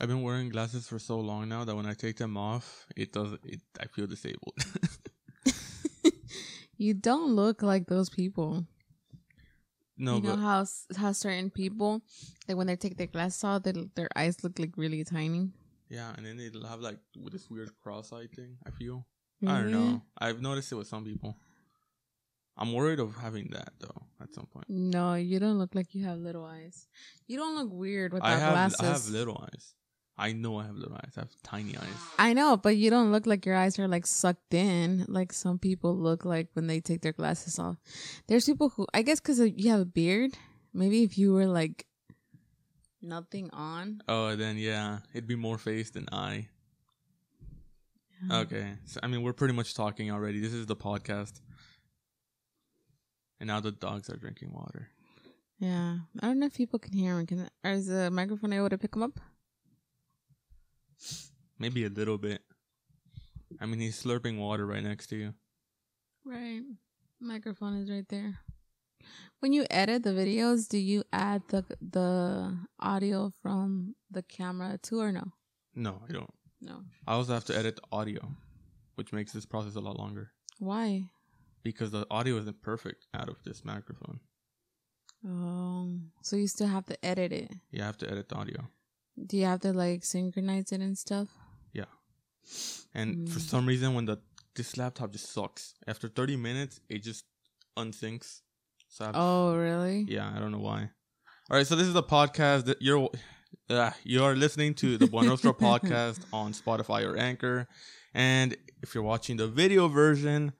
I've been wearing glasses for so long now that when I take them off, I feel disabled. You don't look like those people. No, but you know how certain people, like when they take their glasses off, their eyes look like really tiny. Yeah, and then they'll have like this weird cross-eyed thing, I feel. Mm-hmm. I don't know. I've noticed it with some people. I'm worried of having that though at some point. No, you don't look like you have little eyes. You don't look weird without glasses. I have little eyes. I know I have little eyes. I have tiny eyes. I know, but you don't look like your eyes are like sucked in. Like some people look like when they take their glasses off. There's people who, I guess because you have a beard. Maybe if you were like nothing on. Oh, then yeah. It'd be more face than eye. Yeah. Okay. So, I mean, we're pretty much talking already. This is the podcast. And now the dogs are drinking water. Yeah. I don't know if people can hear me. Is the microphone able to pick them up? Maybe a little bit. I mean, he's slurping water right next to you. Right. Microphone is right there. When you edit the videos, do you add the audio from the camera too or no? No, I don't. No. I also have to edit the audio, which makes this process a lot longer. Why? Because the audio isn't perfect out of this microphone. Oh, so you still have to edit it? Yeah, I have to edit the audio. Do you have to like synchronize it and stuff? Yeah. And for some reason, when this laptop just sucks. After 30 minutes, it just unsyncs. So really? Yeah, I don't know why. All right, so this is a podcast that you're listening to the Buenrostro podcast on Spotify or Anchor. And if you're watching the video version,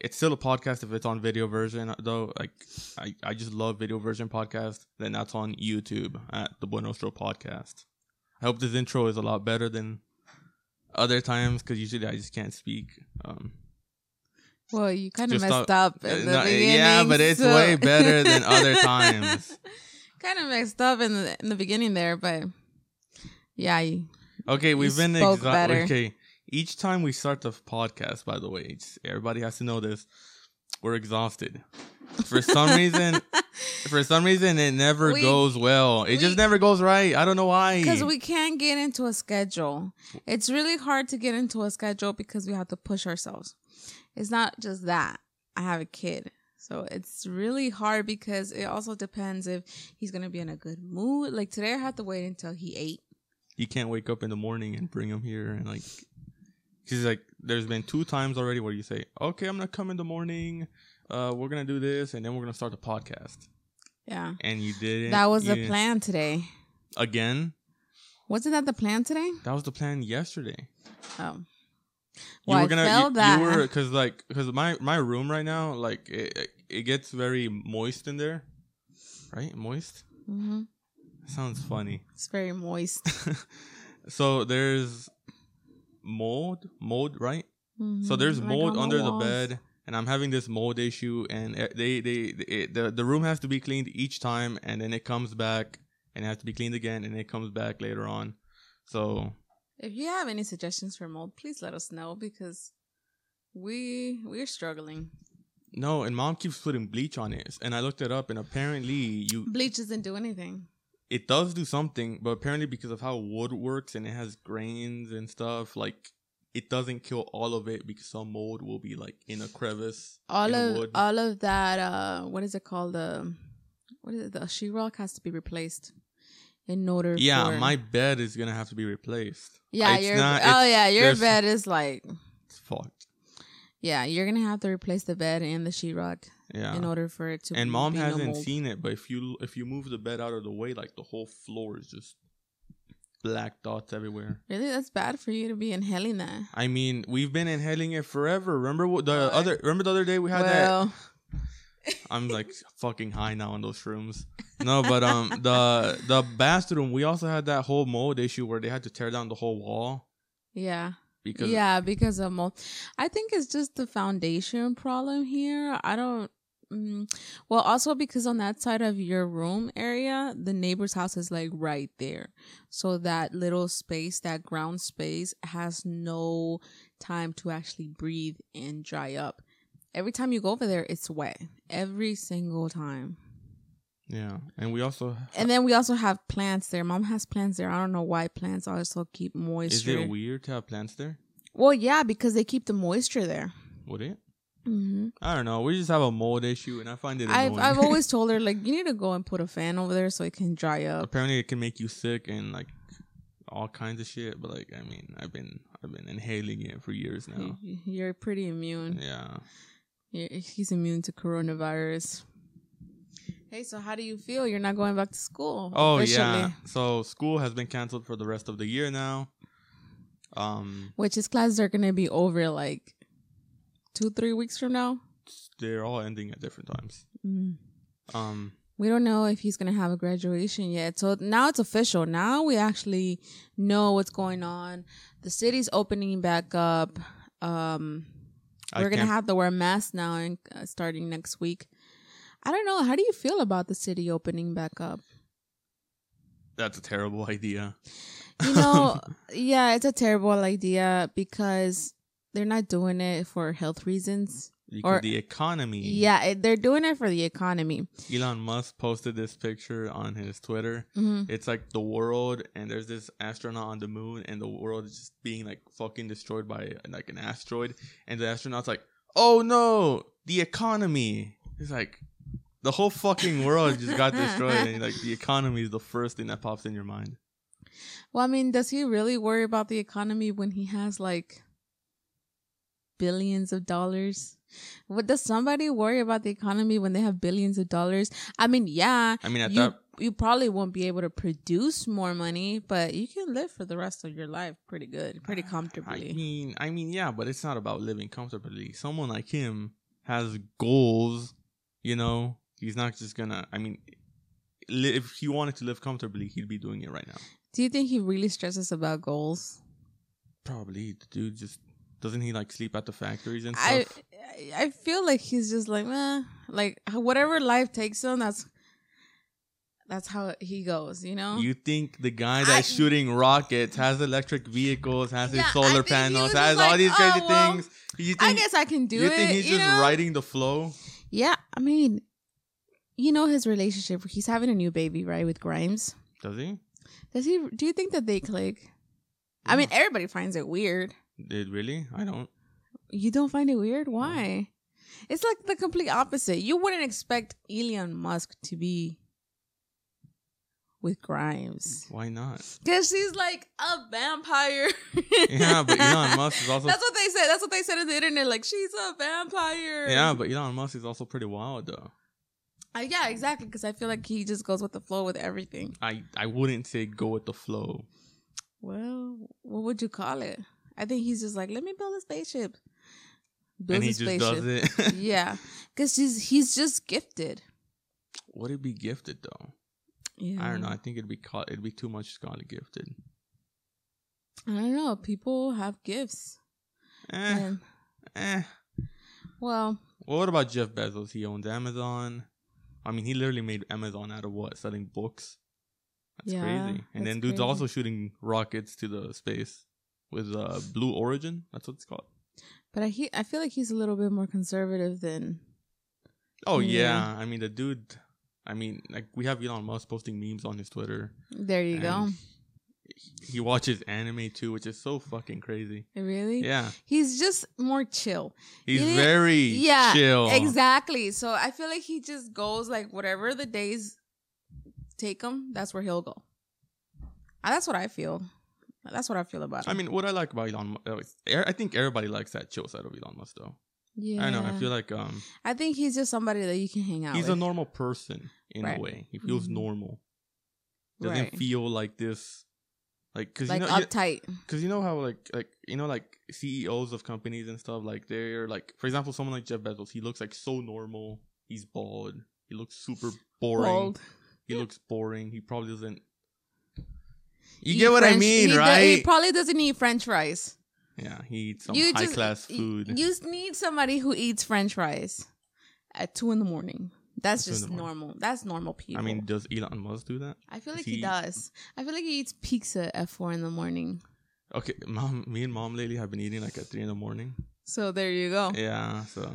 it's still a podcast if it's on video version, though. Like, I just love video version podcast. Then that's on YouTube at the Buenrostro podcast. I hope this intro is a lot better than other times because usually I just can't speak. Well, you kind of messed up in the beginning. Yeah, but it's way better than other times. Kind of messed up in the beginning there, but yeah. Okay. Each time we start the podcast, by the way, everybody has to know this. We're exhausted. For some reason, it never goes well. It just never goes right. I don't know why. Because we can't get into a schedule. It's really hard to get into a schedule because we have to push ourselves. It's not just that. I have a kid. So it's really hard because it also depends if he's going to be in a good mood. Like today, I had to wait until he ate. You can't wake up in the morning and bring him here and like... She's like, there's been 2 times already where you say, okay, I'm going to come in the morning. We're going to do this. And then we're going to start the podcast. Yeah. And you didn't. That was the plan today. Again? Wasn't that the plan today? That was the plan yesterday. Oh. Well, I failed that. Because my room right now, like, it gets very moist in there. Right? Moist? Mm-hmm. Sounds funny. It's very moist. So there's... mold, right? Mm-hmm. So there's mold under the bed, and I'm having this mold issue, and the room has to be cleaned each time, and then it comes back and it has to be cleaned again, and it comes back later on. So if you have any suggestions for mold, please let us know because we're struggling. No, and mom keeps putting bleach on it, and I looked it up, and apparently bleach doesn't do anything. It does do something, but apparently because of how wood works and it has grains and stuff, like it doesn't kill all of it because some mold will be like in a crevice. All of that. What is it called? The sheetrock has to be replaced in order. Yeah, my bed is gonna have to be replaced. Yeah, your bed is like it's fucked. Yeah, you're gonna have to replace the bed and the sheetrock. Yeah. In order for it to and mom hasn't seen it, but if you move the bed out of the way, like the whole floor is just black dots everywhere. Really, that's bad for you to be inhaling that. I mean, we've been inhaling it forever. Remember the other day we had that. I'm like fucking high now on those shrooms. No, but the bathroom we also had that whole mold issue where they had to tear down the whole wall. Yeah. Because of mold. I think it's just the foundation problem here. Well, also because on that side of your room area, the neighbor's house is like right there. So that little space, that ground space has no time to actually breathe and dry up. Every time you go over there, it's wet. Every single time. Yeah. And then we also have plants there. Mom has plants there. I don't know why plants also keep moisture. Is it weird to have plants there? Well, yeah, because they keep the moisture there. Would it? Mm-hmm. I don't know. We just have a mold issue, and I find it annoying. I've always told her, like, you need to go and put a fan over there so it can dry up. Apparently, it can make you sick and, like, all kinds of shit. But, like, I mean, I've been inhaling it for years now. You're pretty immune. Yeah. He's immune to coronavirus. Hey, so how do you feel? You're not going back to school. Oh, officially. Yeah. So school has been canceled for the rest of the year now. Which is classes are going to be over, like, 2-3 weeks from now. They're all ending at different times. We don't know if he's gonna have a graduation yet, so now it's official. Now we actually know what's going on. The city's opening back up. We're gonna have to wear masks now and starting next week. I don't know, how do you feel about the city opening back up? That's a terrible idea, you know. Yeah, it's a terrible idea because they're not doing it for health reasons. Or the economy. Yeah, they're doing it for the economy. Elon Musk posted this picture on his Twitter. Mm-hmm. It's like the world, and there's this astronaut on the moon, and the world is just being like fucking destroyed by like an asteroid. And the astronaut's like, oh no, the economy. He's like, the whole fucking world just got destroyed. And like, the economy is the first thing that pops in your mind. Well, I mean, does he really worry about the economy when he has like billions of dollars? What, does somebody worry about the economy when they have billions of dollars? I mean, yeah, I mean, you probably won't be able to produce more money, but you can live for the rest of your life pretty good, pretty comfortably. I mean, yeah, but it's not about living comfortably. Someone like him has goals, you know. He's not just gonna, I mean, if he wanted to live comfortably, he'd be doing it right now. Do you think he really stresses about goals? Probably. The dude just doesn't he like sleep at the factories and stuff? I feel like he's just like, eh, like whatever life takes him, that's how he goes, you know. You think the guy that's shooting rockets has electric vehicles, has his solar panels, has like, all these crazy things? You think, I guess I can do it. You think he's just riding the flow? Yeah, I mean, you know his relationship. He's having a new baby, right, with Grimes. Does he? Do you think that they click? Yeah. I mean, everybody finds it weird. Did really? I don't. You don't find it weird? Why? It's like the complete opposite. You wouldn't expect Elon Musk to be with Grimes. Why not? Because she's like a vampire. Yeah, but Elon Musk is also... That's what they said. That's what they said on the internet. Like, she's a vampire. Yeah, but Elon Musk is also pretty wild, though. Yeah, exactly. Because I feel like he just goes with the flow with everything. I wouldn't say go with the flow. Well, what would you call it? I think he's just like, let me build a spaceship. Does it. Yeah. Because he's just gifted. Would it be gifted, though? Yeah. I don't know. I think it'd be too much scholarly gifted. I don't know. People have gifts. Well. Well, what about Jeff Bezos? He owns Amazon. I mean, he literally made Amazon out of what? Selling books? That's crazy. And then dude's also shooting rockets to the space. With Blue Origin, that's what it's called. But I feel like he's a little bit more conservative than... Oh, yeah. I mean, the dude... I mean, like, we have Elon Musk posting memes on his Twitter. There you go. He watches anime, too, which is so fucking crazy. Really? Yeah. He's just more chill. He's very chill. Exactly. So I feel like he just goes, like, whatever the days take him, that's where he'll go. That's what I feel. That's what I feel about it. I mean, what I like about Elon Musk, I think everybody likes that chill side of Elon Musk, though. Yeah. I know. I feel like... I think he's just somebody that you can hang out with. He's a normal person, in a way. He feels normal. Doesn't feel like this... Like, cause, like, you know, uptight. Because you know how, like, you know, like, CEOs of companies and stuff, like, they're, like... For example, someone like Jeff Bezos, he looks, like, so normal. He's bald. He looks super boring. He looks boring. He probably doesn't... You get what I mean, right? He probably doesn't eat French fries. Yeah, he eats some high-class food. You just need somebody who eats French fries at 2 in the morning. That's just normal. That's normal people. I mean, does Elon Musk do that? I feel like he does. I feel like he eats pizza at 4 in the morning. Okay, me and Mom lately have been eating like at 3 in the morning. So there you go. Yeah, so...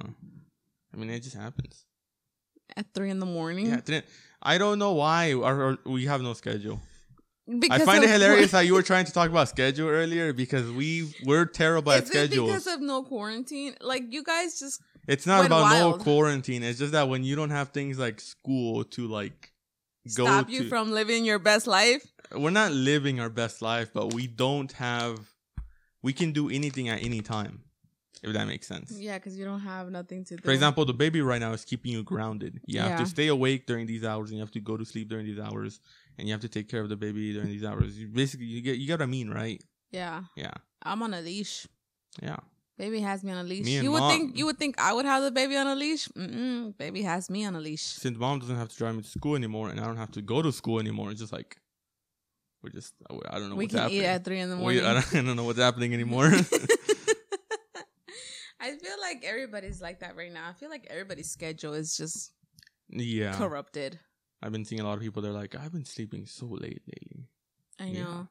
I mean, it just happens. At 3 a.m. Yeah, I don't know why our we have no schedule. Because I find it hilarious how you were trying to talk about schedule earlier because we're terrible at schedules. Is it because of no quarantine? Like, you guys just It's not about wild. No quarantine. It's just that when you don't have things like school to like go stop to, you from living your best life. We're not living our best life, but we don't have we can do anything at any time. If that makes sense. Yeah, because you don't have nothing to do. For example, the baby right now is keeping you grounded. You have to stay awake during these hours, and you have to go to sleep during these hours, and you have to take care of the baby during these hours. You get what I mean, right? Yeah. Yeah. I'm on a leash. Yeah. Baby has me on a leash. You would think I would have the baby on a leash? Mm-mm. Baby has me on a leash. Since mom doesn't have to drive me to school anymore, and I don't have to go to school anymore, it's just like I don't know what's happening. We can eat at 3 a.m. I don't know what's happening anymore. I feel like everybody's like that right now. I feel like everybody's schedule is just corrupted. I've been seeing a lot of people. They're like, I've been sleeping so late lately. I know.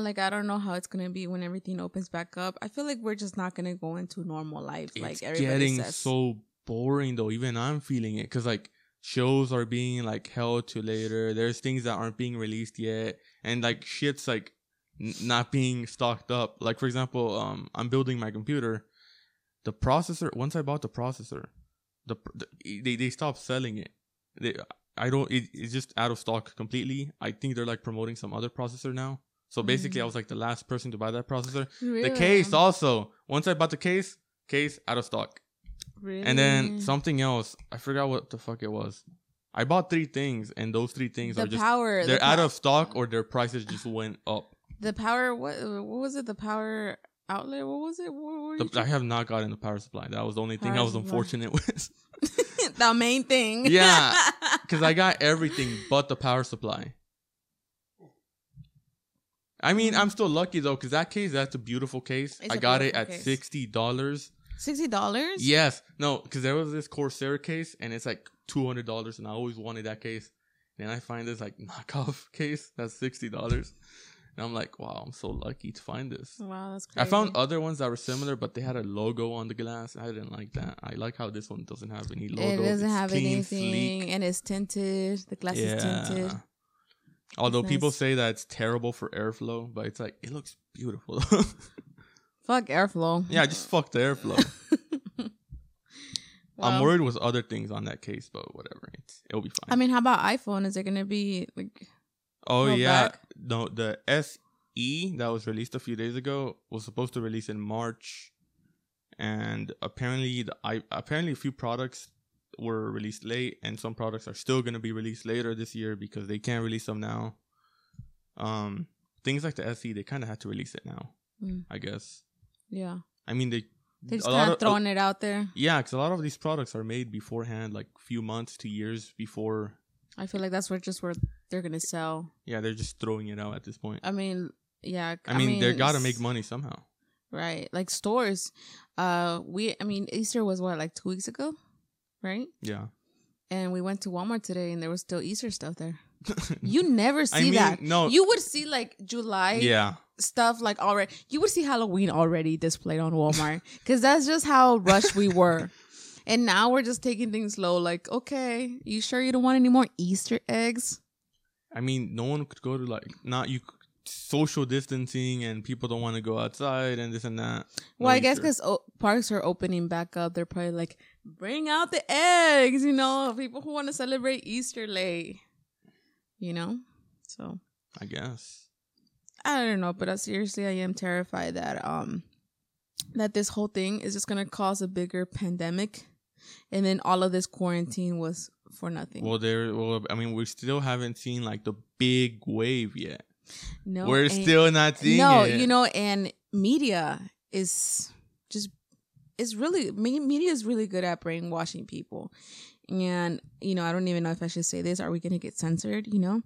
Like, I don't know how it's going to be when everything opens back up. I feel like we're just not going to go into normal life. It's like everybody says. It's getting so boring, though. Even I'm feeling it. Because, like, shows are being, like, held to later. There's things that aren't being released yet. And, like, shit's, like, not being stocked up. Like, for example, I'm building my computer. The processor. Once I bought the processor, they stopped selling it. It's just out of stock completely. I think they're like promoting some other processor now. So basically, I was like the last person to buy that processor. Really? The case also. Once I bought the case out of stock. Really? And then something else. I forgot what the fuck it was. I bought 3 things, and those 3 things are out of stock, or their prices just went up. The power. What was it? The power outlet? What was it? I have not gotten the power supply. That was the only thing I was unfortunate with. The main thing. Yeah. Because I got everything but the power supply. I mean, I'm still lucky, though, because that case, that's a beautiful case. I got it at $60. $60? Yes. No, because there was this Corsair case, and it's like $200, and I always wanted that case. And then I find this like knockoff case that's $60. And I'm like, wow, I'm so lucky to find this. Wow, that's crazy. I found other ones that were similar, but they had a logo on the glass. I didn't like that. I like how this one doesn't have any logo. It doesn't have anything. Sleek. And it's tinted. The glass is tinted. Although people say that it's terrible for airflow, but it's like, it looks beautiful. Fuck airflow. Yeah, just fuck the airflow. Well, I'm worried with other things on that case, but whatever. It'll be fine. I mean, how about iPhone? Is it going to be like... Oh, yeah. Back? No, the SE that was released a few days ago was supposed to release in March. And apparently a few products were released late. And some products are still going to be released later this year because they can't release them now. Things like the SE, they kind of had to release it now, I guess. Yeah. I mean, they're just kind of throwing it out there. Yeah, because a lot of these products are made beforehand, like few months to years before. I feel like that's where they're going to sell. Yeah, they're just throwing it out at this point. I mean, yeah. I mean they got to make money somehow. Right. Like stores. Easter was what, like 2 weeks ago? Right? Yeah. And we went to Walmart today and there was still Easter stuff there. You never see that. No. You would see like July stuff like already. You would see Halloween already displayed on Walmart because that's just how rushed we were. And now we're just taking things slow. Like, okay, you sure you don't want any more Easter eggs? I mean, no one could go to social distancing and people don't want to go outside and this and that. Well, no, I guess because parks are opening back up. They're probably like, bring out the eggs, you know, people who want to celebrate Easter late, you know? So. I guess. I don't know, but seriously, I am terrified that that this whole thing is just going to cause a bigger pandemic. And then all of this quarantine was for nothing. We still haven't seen like the big wave yet. No, we're still not seeing it. No, you know, and media is really good at brainwashing people. And, you know, I don't even know if I should say this. Are we going to get censored? You know,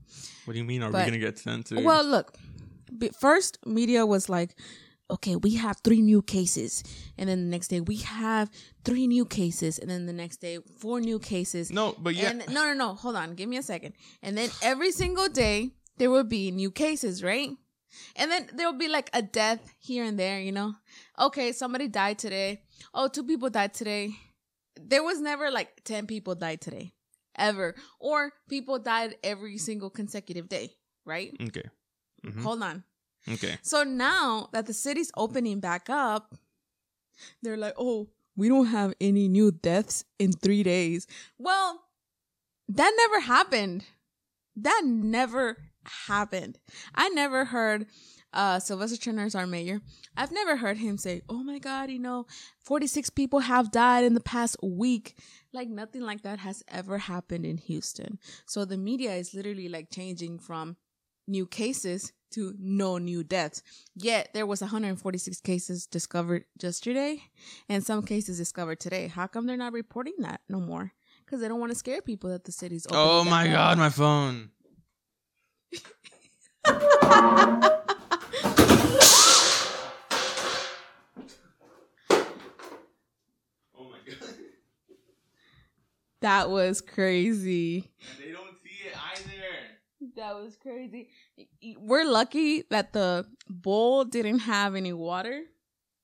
what do you mean? Are we going to get censored? Well, look, first media was like, okay, we have 3 new cases. And then the next day, we have 3 new cases. And then the next day, 4 new cases. No, but yeah. No. Hold on. Give me a second. And then every single day, there will be new cases, right? And then there will be like a death here and there, you know? Okay, somebody died today. Oh, 2 people died today. there was never like 10 people died today, ever. Or people died every single consecutive day, right? Okay. Mm-hmm. Hold on. Okay. So now that the city's opening back up, they're like, oh, we don't have any new deaths in 3 days. Well, that never happened. That never happened. I never heard Sylvester Turner is our mayor. I've never heard him say, oh my God, you know, 46 people have died in the past week. Like nothing like that has ever happened in Houston. So the media is literally like changing from new cases to no new deaths. Yet there was 146 cases discovered just yesterday and some cases discovered today. How come they're not reporting that no more? Because they don't want to scare people that the city's open. Oh my God, my phone. Oh my God. That was crazy. And they don't see it either. That was crazy. We're lucky that the bowl didn't have any water.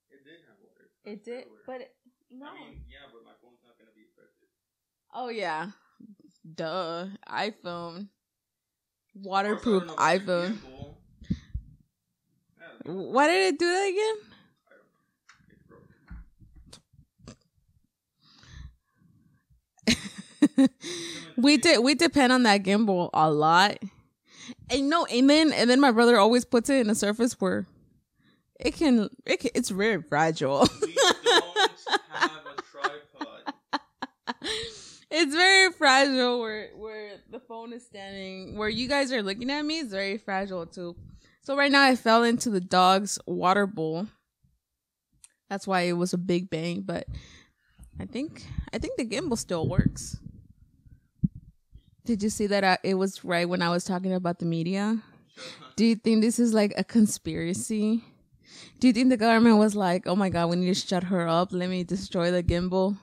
It did have water. It did, but no. I mean, yeah, but my phone's not going to be affected. Oh, yeah. Duh. iPhone. Waterproof iPhone. Why did it do that again? I don't know. It broke. We depend on that gimbal a lot. And no, and then my brother always puts it in a surface where it's very fragile. We don't have a tripod. It's very fragile where the phone is standing. Where you guys are looking at me is very fragile too. So right now I fell into the dog's water bowl. That's why it was a big bang. But I think the gimbal still works. Did you see that it was right when I was talking about the media? Do you think this is like a conspiracy? Do you think the government was like, oh my God, we need to shut her up. Let me destroy the gimbal.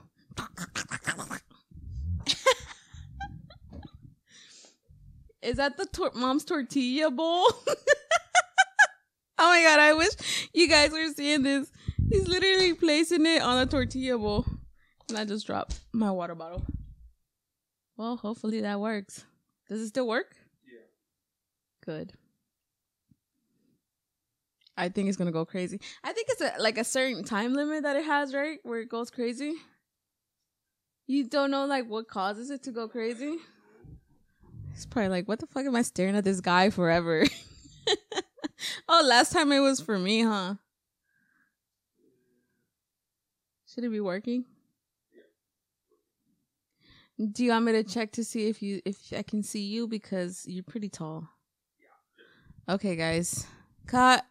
Is that the mom's tortilla bowl? Oh my God, I wish you guys were seeing this. He's literally placing it on a tortilla bowl. And I just dropped my water bottle. Well, hopefully that works. Does it still work? Yeah. Good. I think it's going to go crazy. I think it's like a certain time limit that it has, right? Where it goes crazy. You don't know like what causes it to go crazy? It's probably like, what the fuck am I staring at this guy forever? Oh, last time it was for me, huh? Should it be working? Yeah. Do you want me to check to see if I can see you? Because you're pretty tall. Yeah. Okay, guys. Cut.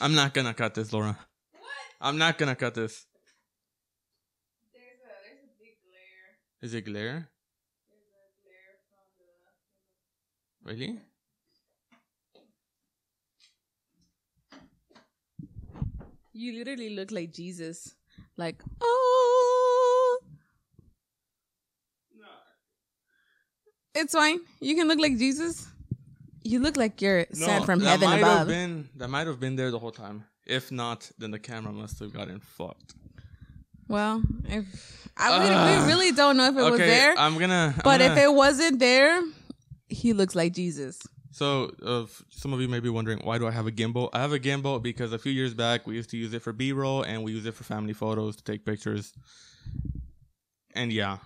I'm not going to cut this, Laura. What? I'm not going to cut this. There's a big glare. Is it glare? Really? You literally look like Jesus. Like, oh. No. It's fine. You can look like Jesus. You look like you're sent from heaven above. That might have been there the whole time. If not, then the camera must have gotten fucked. Well, we really don't know if it was there. If it wasn't there... He looks like Jesus. So, some of you may be wondering, why do I have a gimbal? I have a gimbal because a few years back, we used to use it for B-roll, and we use it for family photos to take pictures. And yeah.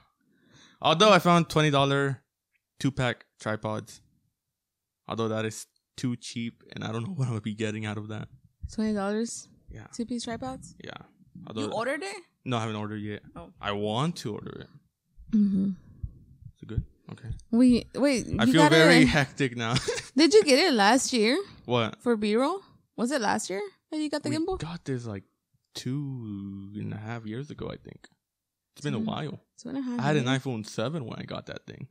Although I found $20 two-pack tripods. Although that is too cheap, and I don't know what I would be getting out of that. $20? Yeah. Two-piece tripods? Yeah. Although you ordered it? No, I haven't ordered it yet. Oh. I want to order it. Mm-hmm. Is it good? Okay. Wait. I feel very hectic now. Did you get it last year? What? For B-roll? Was it last year that you got the gimbal? I got this like 2.5 years ago, I think. It's been a while. 2.5 years. I had an iPhone 7 when I got that thing.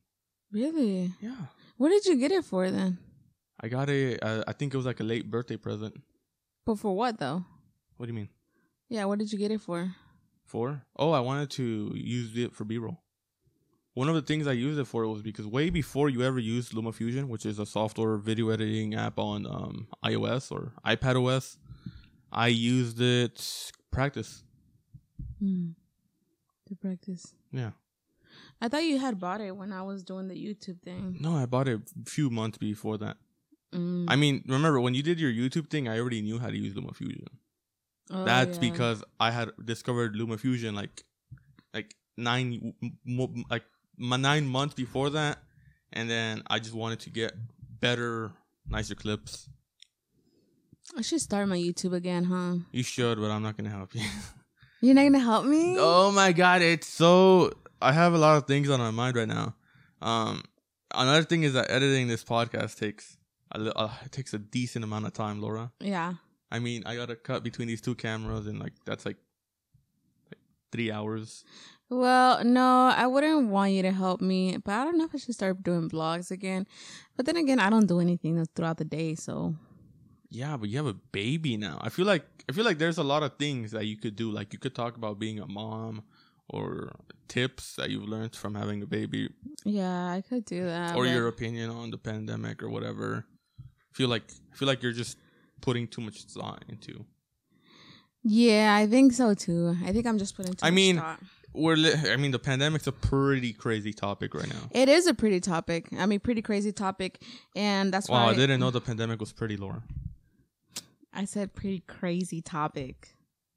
Really? Yeah. What did you get it for then? I got it, I think it was like a late birthday present. But for what though? What do you mean? Yeah, what did you get it for? For? Oh, I wanted to use it for B-roll. One of the things I used it for was because way before you ever used LumaFusion, which is a software video editing app on iOS or iPadOS, I used it Practice. To practice. Yeah. I thought you had bought it when I was doing the YouTube thing. No, I bought it a few months before that. I mean, remember when you did your YouTube thing, I already knew how to use LumaFusion. Oh, that's because I had discovered LumaFusion like nine months before that. And then I just wanted to get better, nicer clips. I should start my YouTube again, huh? You should, but I'm not going to help you. You're not going to help me? Oh, my God. It's so... I have a lot of things on my mind right now. Another thing is that editing this podcast takes it takes a decent amount of time, Laura. Yeah. I mean, I got to cut between these two cameras and that's 3 hours. Well, no, I wouldn't want you to help me, but I don't know if I should start doing vlogs again. But then again, I don't do anything throughout the day, so. Yeah, but you have a baby now. I feel like there's a lot of things that you could do. Like you could talk about being a mom or tips that you've learned from having a baby. Yeah, I could do that. Or your opinion on the pandemic or whatever. I feel like you're just putting too much thought into. Yeah, I think so too. I think I'm just putting too much thought. I mean, the pandemic's a pretty crazy topic right now. It is a pretty topic. I mean, pretty crazy topic. And that's why... Wow, I didn't know the pandemic was pretty, Laura. I said pretty crazy topic.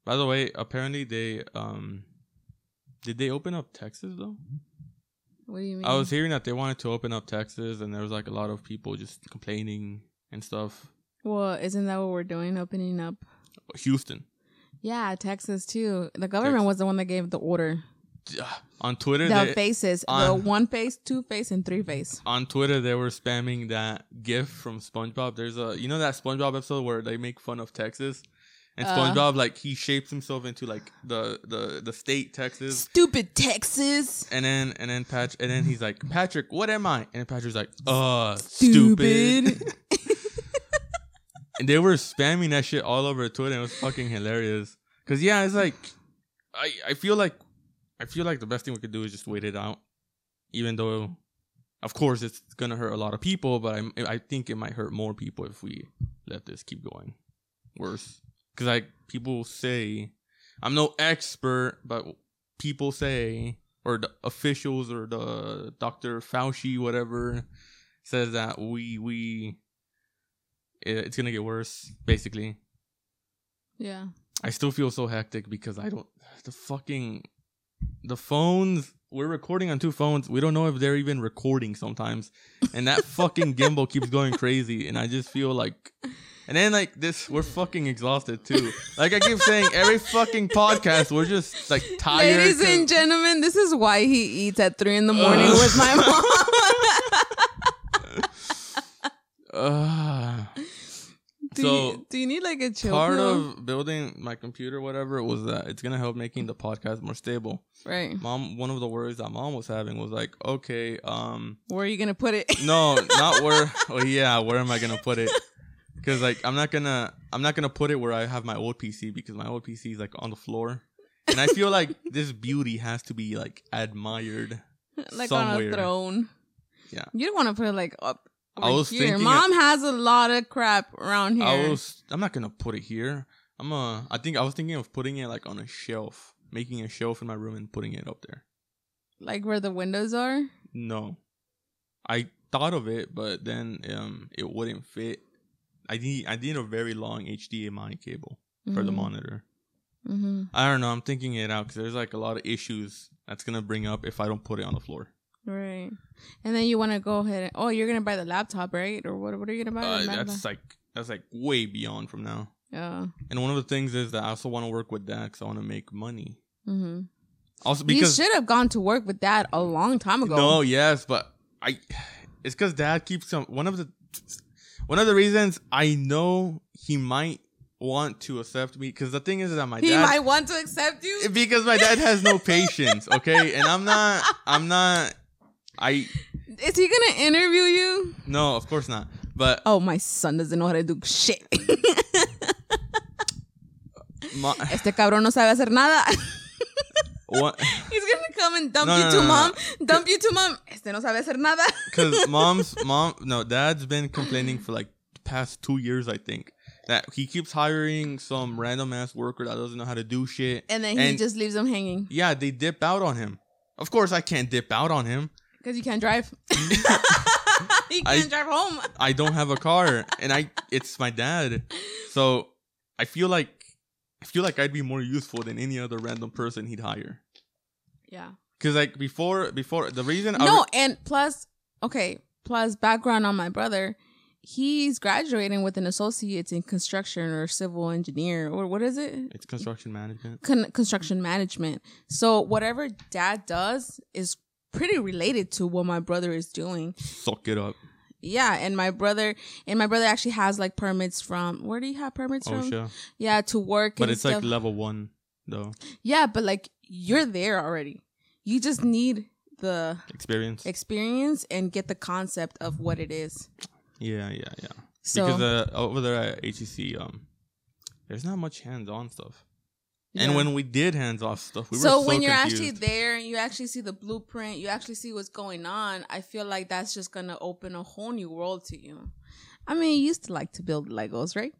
By the way, apparently they... Did they open up Texas, though? What do you mean? I was hearing that they wanted to open up Texas, and there was, a lot of people just complaining and stuff. Well, isn't that what we're doing, opening up? Houston. Yeah, Texas too. The government was the one that gave the order. On Twitter, the faces, the one face, two face, and three face. On Twitter, they were spamming that GIF from SpongeBob. There's that SpongeBob episode where they make fun of Texas, and SpongeBob he shapes himself into the state Texas. Stupid Texas. And then he's like, Patrick, what am I? And Patrick's like, stupid. And they were spamming that shit all over Twitter. It was fucking hilarious. Cause yeah, it's like, I feel like the best thing we could do is just wait it out. Even though, of course, it's gonna hurt a lot of people, but I think it might hurt more people if we let this keep going worse. Cause people say, I'm no expert, but people say, or the officials or the Dr. Fauci, whatever, says that we. It's going to get worse, basically. Yeah. I still feel so hectic because the phones, we're recording on two phones. We don't know if they're even recording sometimes. And that fucking gimbal keeps going crazy. And I just feel like, and then we're fucking exhausted too. Like I keep saying, every fucking podcast, we're just tired. Ladies and gentlemen, this is why he eats at 3 a.m. with my mom. Do you need a chill part pill? Of building my computer, whatever, was that it's gonna help making the podcast more stable. Right. Mom, one of the worries that mom was having was okay, where are you gonna put it? No, not where. Well, yeah, where am I gonna put it? Because I'm not gonna put it where I have my old PC because my old PC is on the floor, and I feel like this beauty has to be admired, somewhere. On a throne. Yeah. You don't want to put it up. Mom has a lot of crap around here. I'm not gonna put it here. I was thinking of putting it on a shelf, making a shelf in my room and putting it up there, where the windows are. No, I thought of it, but then it wouldn't fit. I need a very long HDMI cable for the monitor. Mm-hmm. I don't know. I'm thinking it out because there's a lot of issues that's gonna bring up if I don't put it on the floor. Right. And then you want to go ahead and... Oh, you're going to buy the laptop, right? Or what are you going to buy? That's way beyond from now. Yeah. And one of the things is that I also want to work with that because I want to make money. Mm-hmm. Also, because... You should have gone to work with dad a long time ago. No, yes, but It's because dad keeps some... One of the reasons I know he might want to accept me because the thing is that he might want to accept you? Because my dad has no patience, okay? And I'm not... Is he gonna interview you? No, of course not. But my son doesn't know how to do shit. Este cabrón no sabe hacer nada. What? He's gonna come and dump you to mom. Este no sabe hacer nada. Because dad's been complaining for the past 2 years, I think. that he keeps hiring some random ass worker that doesn't know how to do shit. And then he just leaves them hanging. Yeah, they dip out on him. Of course, I can't dip out on him. Because you can't drive. You can't drive home. I don't have a car, and it's my dad. So I feel like I'd be more useful than any other random person he'd hire. Yeah. Because like before the reason plus background on my brother, he's graduating with an associate's in construction or civil engineer or what is it? It's construction management. Construction management. So whatever dad does is pretty related to what my brother is doing. Suck it up. Yeah, and my brother actually has like permits from where do you have permits from? OSHA. Yeah, to work. But it's stuff. Like level 1 though. Yeah, but like you're there already. You just need the experience and get the concept of what it is. Yeah. So, because over there at HCC, there's not much hands-on stuff. Yeah. And when we did hands-off stuff, we were so when you're confused. Actually there and you actually see the blueprint, you actually see what's going on, I feel like that's just going to open a whole new world to you. I mean, you used to like to build Legos, right?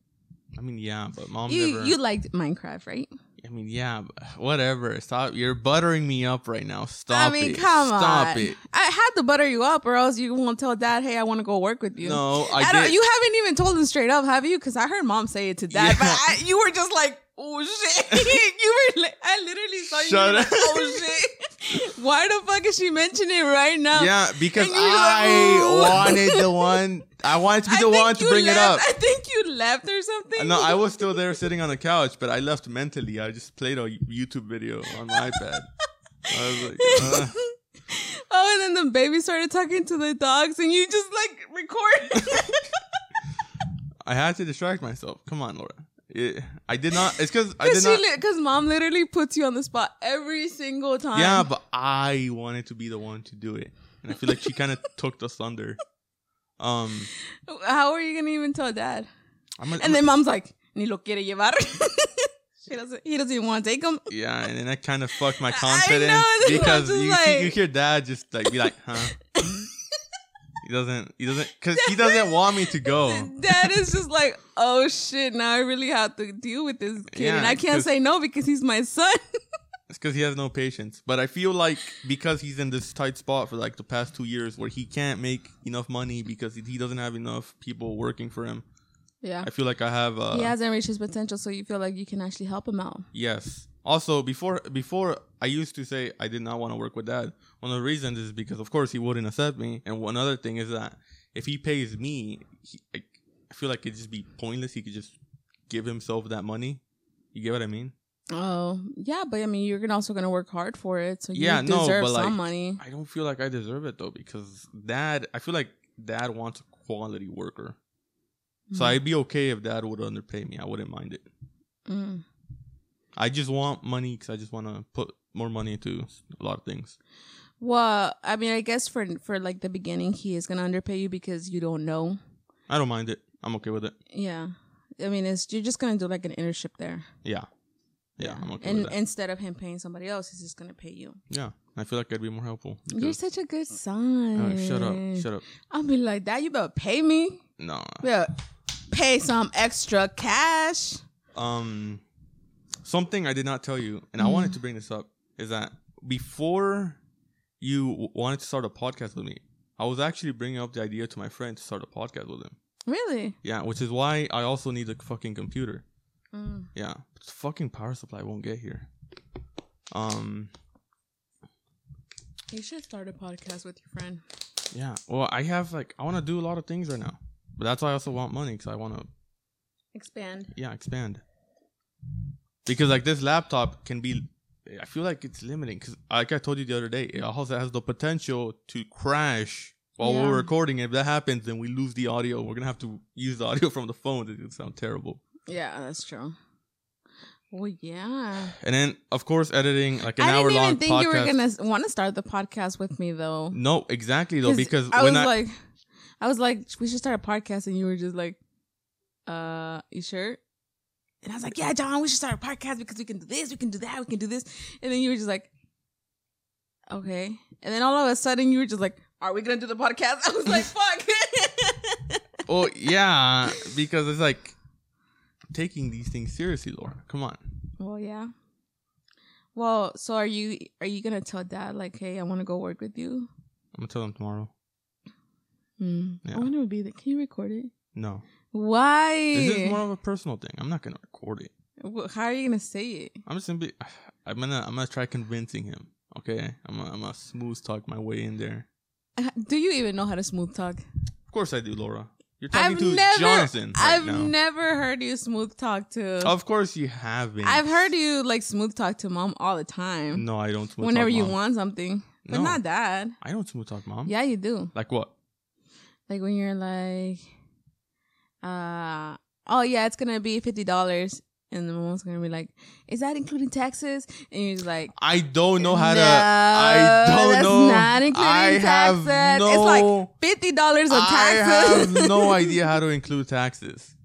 I mean, yeah, but mom never... You liked Minecraft, right? I mean, yeah, but whatever. Stop. You're buttering me up right now. Stop it. I mean, come on. Stop it. I had to butter you up or else you won't tell dad, hey, I want to go work with you. No, I did. You haven't even told him straight up, have you? Because I heard mom say it to dad, yeah. But you were just like... Oh shit! I literally saw you. Shut up. Oh shit! Why the fuck is she mentioning it right now? Yeah, because I wanted to be the one to bring it up. I think you left or something. No, I was still there sitting on the couch, but I left mentally. I just played a YouTube video on my iPad. I was like, Oh, and then the baby started talking to the dogs, and you just like record. I had to distract myself. Come on, Laura. I did not. It's because I did not. Because mom literally puts you on the spot every single time. Yeah, but I wanted to be the one to do it, and I feel like she kind of took the thunder. How are you gonna even tell dad? Then mom's like, "Ni lo quiere llevar." He doesn't even want to take him. Yeah, and then that kind of fucked my confidence because you hear dad just like be like, "Huh." He doesn't, because he doesn't want me to go. Dad is just like, oh shit, now I really have to deal with this kid. Yeah, and I can't say no because he's my son. It's because he has no patience. But I feel like because he's in this tight spot for like the past 2 years where he can't make enough money because he doesn't have enough people working for him. Yeah. I feel like I have... he hasn't reached his potential, so you feel like you can actually help him out. Yes. Also, before I used to say I did not want to work with dad. One of the reasons is because, of course, he wouldn't accept me. And one other thing is that if he pays me, I feel like it'd just be pointless. He could just give himself that money. You get what I mean? Oh, yeah. But, I mean, you're also going to work hard for it. So you deserve some money. I don't feel like I deserve it, though, because I feel like dad wants a quality worker. Mm. So I'd be okay if dad would underpay me. I wouldn't mind it. Mm. I just want money because I just want to put more money into a lot of things. Well, I mean, I guess for like the beginning, he is going to underpay you because you don't know. I don't mind it. I'm okay with it. Yeah. I mean, you're just going to do like an internship there. Yeah. Yeah, I'm okay with that. And instead of him paying somebody else, he's just going to pay you. Yeah. I feel like I'd be more helpful. You're such a good son. Shut up. I'll be like, Dad, you better pay me. No. Yeah. Pay some extra cash. Something I did not tell you, and I wanted to bring this up, is that before you wanted to start a podcast with me, I was actually bringing up the idea to my friend to start a podcast with him. Really? Yeah, which is why I also need a fucking computer. Mm. Yeah, the fucking power supply won't get here. You should start a podcast with your friend. Yeah, well, I want to do a lot of things right now, but that's why I also want money because I want to expand. Yeah, expand. Because, like, this laptop can be... I feel like it's limiting. Because, like I told you the other day, it also has the potential to crash while we're recording. If that happens, then we lose the audio. We're going to have to use the audio from the phone. It would sound terrible. Yeah, that's true. Well, yeah. And then, of course, editing, like, an hour-long podcast. I didn't even think you were going to want to start the podcast with me, though. No, exactly, though. Because I was like, we should start a podcast. And you were just like, you sure? And I was like, yeah, John, we should start a podcast because we can do this, we can do that, we can do this. And then you were just like, okay. And then all of a sudden, you were just like, are we going to do the podcast? I was like, fuck. Well, yeah, because it's like, taking these things seriously, Laura. Come on. Well, yeah. Well, so are you going to tell Dad, like, hey, I want to go work with you? I'm going to tell him tomorrow. Yeah. I wonder what it would be. Can you record it? No. Why? This is more of a personal thing. I'm not going to record it. Well, how are you going to say it? I'm just going to be... I'm gonna try convincing him, okay? I'm gonna smooth talk my way in there. Do you even know how to smooth talk? Of course I do, Laura. You're talking to Jonathan right now. I've never heard you smooth talk to... Of course you have been. I've heard you, like, smooth talk to Mom all the time. No, I don't smooth talk Mom. Whenever you want something. But not Dad. I don't smooth talk Mom. Yeah, you do. Like what? Like when you're like... oh, yeah, it's gonna be $50. And the mom's gonna be like, "Is that including taxes?" And you're just like, "I don't know how to. I don't that's know. Not including I taxes. Have no. It's like $50 of taxes. I have no idea how to include taxes."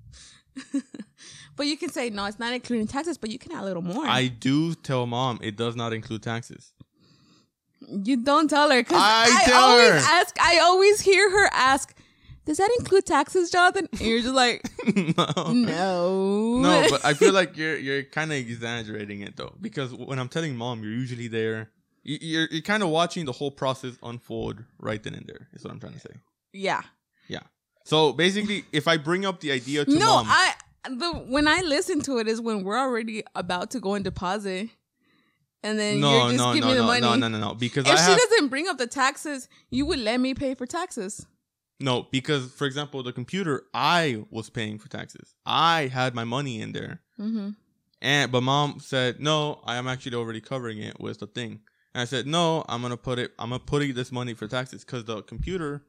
But you can say, "No, it's not including taxes." But you can add a little more. I do tell Mom it does not include taxes. You don't tell her because I always hear her ask. Does that include taxes, Jonathan? And you're just like, no. But I feel like you're kind of exaggerating it though, because when I'm telling Mom, you're usually there. You're kind of watching the whole process unfold right then and there. Is what I'm trying to say. Yeah. So basically, if I bring up the idea to Mom, when I listen to it is when we're already about to go and deposit. And then you're just giving me the money. No. Because if she doesn't bring up the taxes, you would let me pay for taxes. No, because, for example, the computer, I was paying for taxes. I had my money in there. Mm-hmm. But Mom said, no, I am actually already covering it with the thing. And I said, no, I'm going to put this money for taxes because the computer,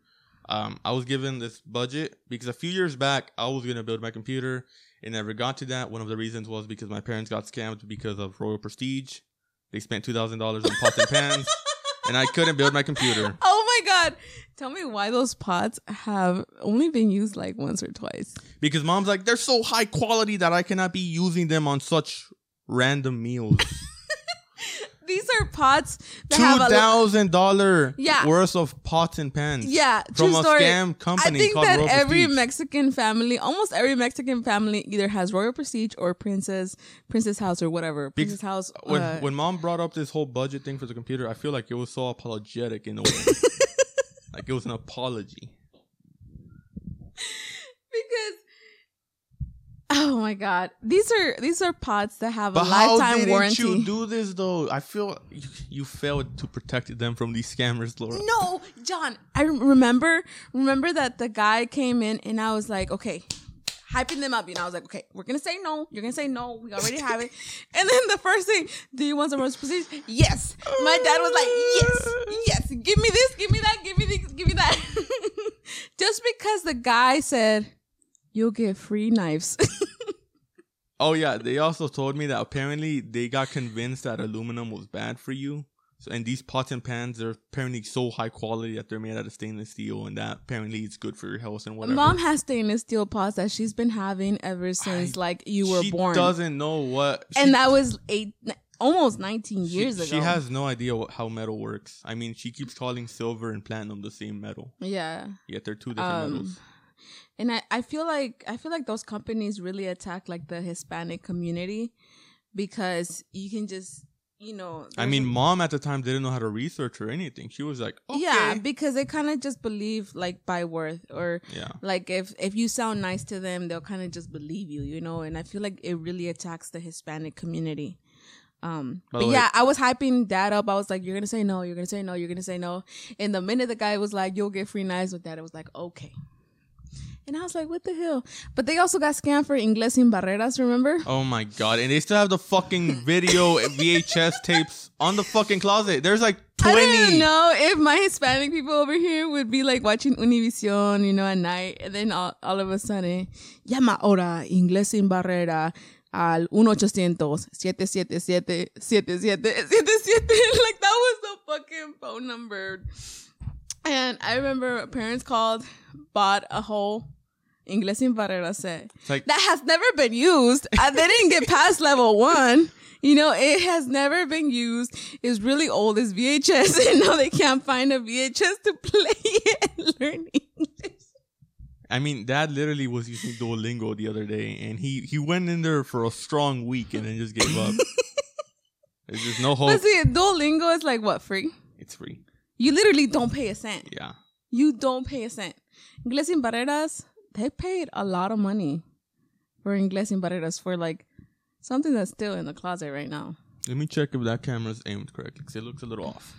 I was given this budget because a few years back, I was going to build my computer. It never got to that. One of the reasons was because my parents got scammed because of Royal Prestige. They spent $2,000 on pots and pans and I couldn't build my computer. Oh my God. Tell me why those pots have only been used like once or twice. Because Mom's like, they're so high quality that I cannot be using them on such random meals. These are pots that have $2,000 worth of pots and pans. Yeah, from a scam company. I think called that Royal Prestige. Almost every Mexican family, either has Royal Prestige or Princess House or whatever. Princess House. When Mom brought up this whole budget thing for the computer, I feel like it was so apologetic in a way. Like it was an apology. Because, oh my God, these are pots that have a lifetime warranty. How didn't you do this though? I feel you failed to protect them from these scammers, Laura. No, John, I remember that the guy came in and I was like, okay, hyping them up, I was like, okay, we're gonna say no. You're gonna say no. We already have it. And then the first thing, do you want some Royal Prestige? Yes. My dad was like, yes. Give me this. Give me that. Give me this. Give me that. Just because the guy said, you'll get free knives. Oh yeah. They also told me that apparently they got convinced that aluminum was bad for you. So, and these pots and pans are apparently so high quality that they're made out of stainless steel, and that apparently it's good for your health and whatever. Mom has stainless steel pots that she's been having ever since you were born. She doesn't know what, and that was almost 19 years ago. She has no idea how metal works. I mean, she keeps calling silver and platinum the same metal. Yeah. Yet they're two different metals. And I feel like those companies really attack like the Hispanic community because you can just. Mom at the time didn't know how to research or anything. She was like, okay. Yeah, because they kind of just believe like by worth or like if you sound nice to them, they'll kind of just believe you, and I feel like it really attacks the Hispanic community. I was hyping Dad up. I was like, you're going to say no, you're going to say no, you're going to say no. And the minute the guy was like, you'll get free knives with that, it was like, okay. And I was like, what the hell? But they also got scammed for Inglés sin Barreras, remember? Oh, my God. And they still have the fucking video VHS tapes on the fucking closet. There's like 20. I don't know if my Hispanic people over here would be like watching Univision, at night. And then all of a sudden, llama ahora Inglés sin Barrera al 1-800-777-7777. Like, that was the fucking phone number. And I remember parents bought a whole Inglés sin Barreras set that has never been used. They didn't get past level 1. It has never been used. It's really old. It's VHS. And now they can't find a VHS to play and learn English. I mean, Dad literally was using Duolingo the other day, and he went in there for a strong week and then just gave up. There's just no hope. But see, Duolingo is like what, free? It's free. You literally don't pay a cent. Yeah. You don't pay a cent. Inglés sin Barreras, they paid a lot of money for Inglés sin Barreras for like something that's still in the closet right now. Let me check if that camera's aimed correctly because it looks a little off.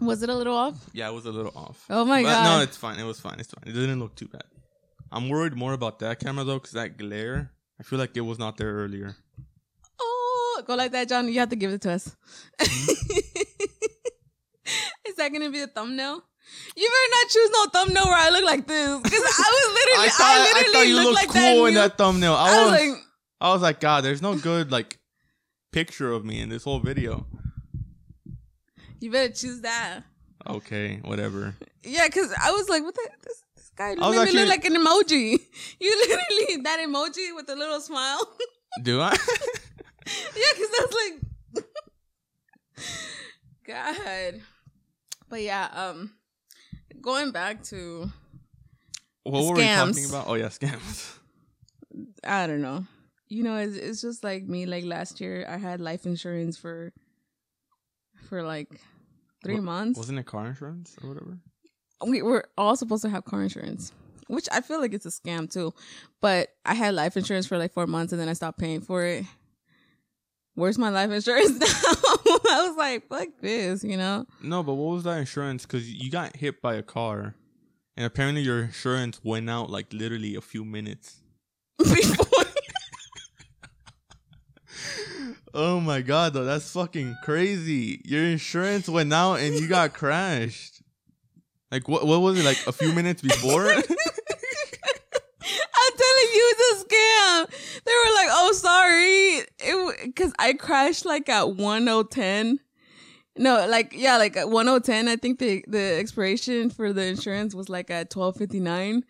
Was it a little off? Yeah, it was a little off. Oh, my God. No, it's fine. It was fine. It's fine. It didn't look too bad. I'm worried more about that camera, though, because that glare, I feel like it was not there earlier. Oh, go like that, John. You have to give it to us. Is that going to be the thumbnail? You better not choose no thumbnail where I look like this. Because I thought you looked cool in that thumbnail. I was like, God, there's no good, like, picture of me in this whole video. You better choose that. Okay, whatever. Yeah, because I was like, what the heck? This guy made me look like an emoji. You literally, that emoji with a little smile. Do I? Yeah, because that's like... God. But yeah, going back to what were we talking about? Oh, yeah, scams. I don't know. You know, it's just like me. Like last year, I had life insurance for like 3 months. Wasn't it car insurance or whatever? We were all supposed to have car insurance, which I feel like it's a scam too. But I had life insurance for like 4 months and then I stopped paying for it. Where's my life insurance now? I was like, fuck this, you know? No, but what was that insurance? Because you got hit by a car and apparently your insurance went out like literally a few minutes before. Oh my God, though, that's fucking crazy. Your insurance went out and you got crashed. Like, what was it, like a few minutes before? I'm telling you, it's a scam. They were like, oh, sorry. Because I crashed like at 1010. No, like, yeah, like at 1010, I think the expiration for the insurance was like at 12:59.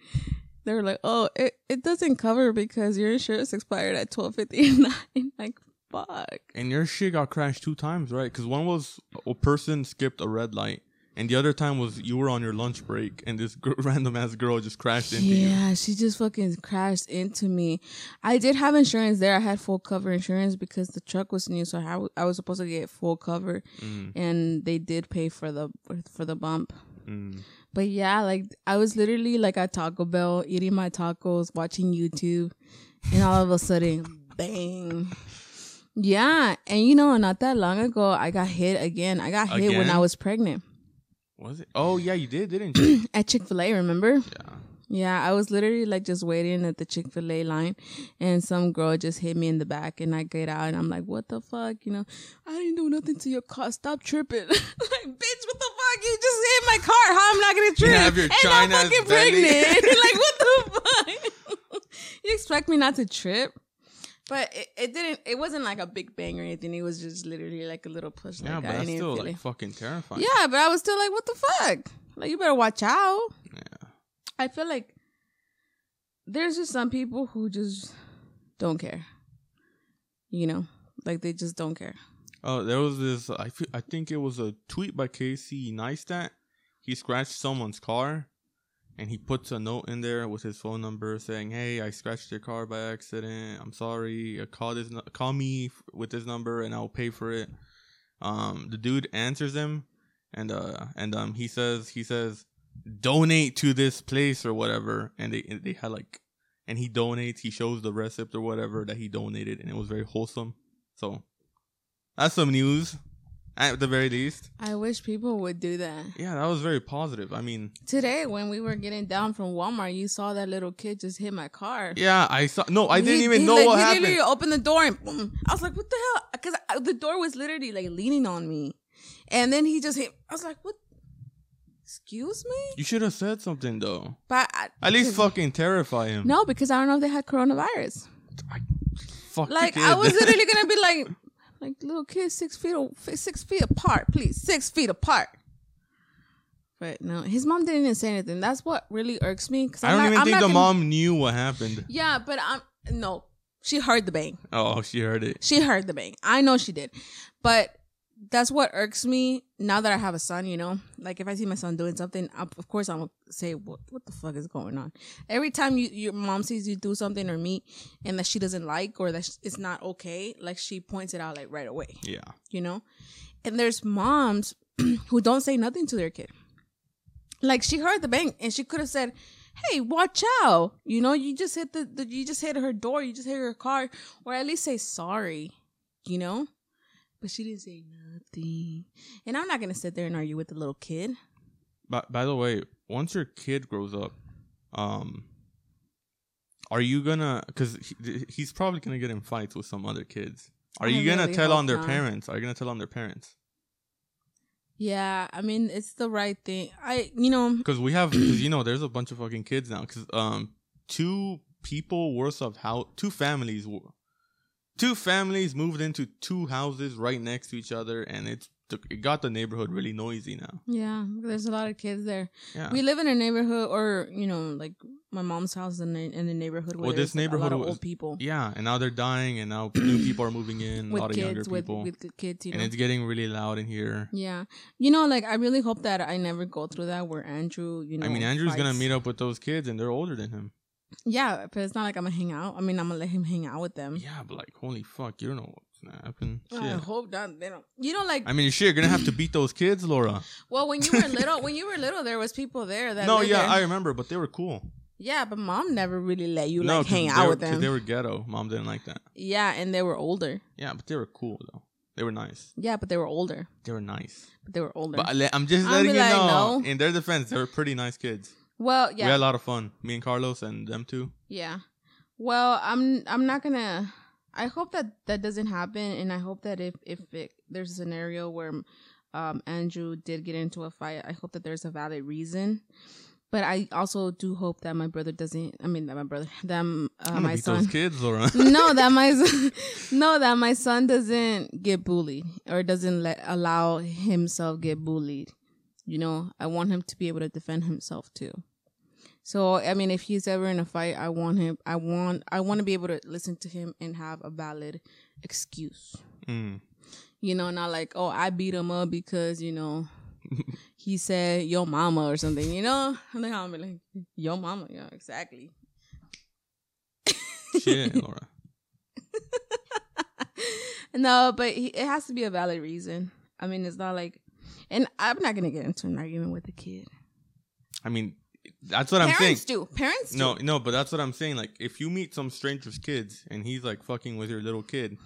They were like, oh, it doesn't cover because your insurance expired at 12:59. Like, fuck. And your shit got crashed 2 times, right? Because one was a person skipped a red light, and the other time was you were on your lunch break, and this random ass girl just crashed into you. Yeah, she just fucking crashed into me. I did have insurance there. I had full cover insurance because the truck was new, so I was supposed to get full cover, and they did pay for the bump. Mm. But yeah, like I was literally like at Taco Bell eating my tacos, watching YouTube, and all of a sudden, bang. Yeah, and you know, not that long ago, I got hit again. I got hit when I was pregnant. Was it? Oh, yeah, you did, didn't you? At Chick-fil-A, remember? Yeah. Yeah, I was literally like just waiting at the Chick-fil-A line, and some girl just hit me in the back, and I get out, and I'm like, what the fuck? You know, I didn't do nothing to your car. Stop tripping. Like, bitch, what the fuck? You just hit my car. How am I going to trip? You have your China's I'm fucking belly. Pregnant. Like, what the fuck? You expect me not to trip? But it didn't. It wasn't like a big bang or anything. It was just literally like a little push. Yeah, like, but that's still like fucking terrifying. Yeah, but I was still like, what the fuck? Like, you better watch out. Yeah. I feel like there's just some people who just don't care. You know, like they just don't care. Oh, there was this. I think it was a tweet by Casey Neistat. He scratched someone's car, and he puts a note in there with his phone number saying, hey, I scratched your car by accident. I'm sorry. Call me with this number and I'll pay for it. The dude answers him and he says, donate to this place or whatever. And they had like, and he donates, he shows the receipt or whatever that he donated, and it was very wholesome. So that's some news. At the very least. I wish people would do that. Yeah, that was very positive. I mean... Today, when we were getting down from Walmart, you saw that little kid just hit my car. Yeah, I saw... No, I didn't even know what happened. He literally opened the door and boom. I was like, what the hell? Because the door was literally like leaning on me. And then he just hit... I was like, what? Excuse me? You should have said something, though. But at least fucking terrify him. No, because I don't know if they had coronavirus. Like, I was literally going to be like... Like, little kids, 6 feet apart, please. 6 feet apart. But no, his mom didn't even say anything. That's what really irks me. Cause I don't think the mom knew what happened. Yeah, but no, she heard the bang. Oh, she heard it. She heard the bang. I know she did. But that's what irks me now that I have a son, you know? Like, if I see my son doing something, of course I'm going to say, what the fuck is going on? Every time your mom sees you do something or me and that she doesn't like or that it's not okay, like, she points it out, like, right away. Yeah. You know? And there's moms who don't say nothing to their kid. Like, she heard the bang and she could have said, hey, watch out. You know, you just hit you just hit her door. You just hit her car. Or at least say sorry, you know? But she didn't say nothing. And I'm not going to sit there and argue with the little kid. By the way, once your kid grows up, are you going to... Because he's probably going to get in fights with some other kids. Are you going to tell on their parents? Are you going to tell on their parents? Yeah, I mean, it's the right thing. Because we have... Because, you know, there's a bunch of fucking kids now. Because two families moved into two houses right next to each other, and it got the neighborhood really noisy now. Yeah, there's a lot of kids there. Yeah. We live in a neighborhood, or, you know, like my mom's house in the neighborhood where this neighborhood was old people. Yeah, and now they're dying, and now new people are moving in, with a lot of younger people. With kids, you know? And it's getting really loud in here. Yeah. You know, like, I really hope that I never go through that where Andrew, you know. I mean, Andrew's going to meet up with those kids, and they're older than him. Yeah, but it's not like I'm gonna hang out. I mean, I'm gonna let him hang out with them. Yeah, but like, holy fuck, you don't know what's gonna happen. I hope that they don't. You know, like, I mean, shit, you're gonna have to beat those kids, Laura. Well, when you were little, there was people there that. No, yeah, there. I remember, but they were cool. Yeah, but mom never really let you hang out with them. Because they were ghetto. Mom didn't like that. Yeah, and they were older. Yeah, but they were cool though. They were nice. Yeah, but they were older. They were nice. But they were older. But I'm just letting you know. No. In their defense, they were pretty nice kids. Well, yeah. We had a lot of fun. Me and Carlos and them too. Yeah. Well, I'm not going to... I hope that doesn't happen. And I hope that if there's a scenario where Andrew did get into a fight, I hope that there's a valid reason. But I also do hope that my brother doesn't... I mean, that my brother... That my son... Those kids, Laura. that my son doesn't get bullied or doesn't allow himself get bullied. You know, I want him to be able to defend himself too. So, I mean, if he's ever in a fight, I want to be able to listen to him and have a valid excuse. Mm. You know, not like, oh, I beat him up because, you know, he said yo mama or something, you know? And then I'll be like, yo mama, yeah, exactly. Shit, Laura. No, but it has to be a valid reason. I mean, it's not like... And I'm not going to get into an argument with a kid. I mean, that's what I'm saying. Parents do. No, but that's what I'm saying. Like, if you meet some stranger's kids and he's, like, fucking with your little kid,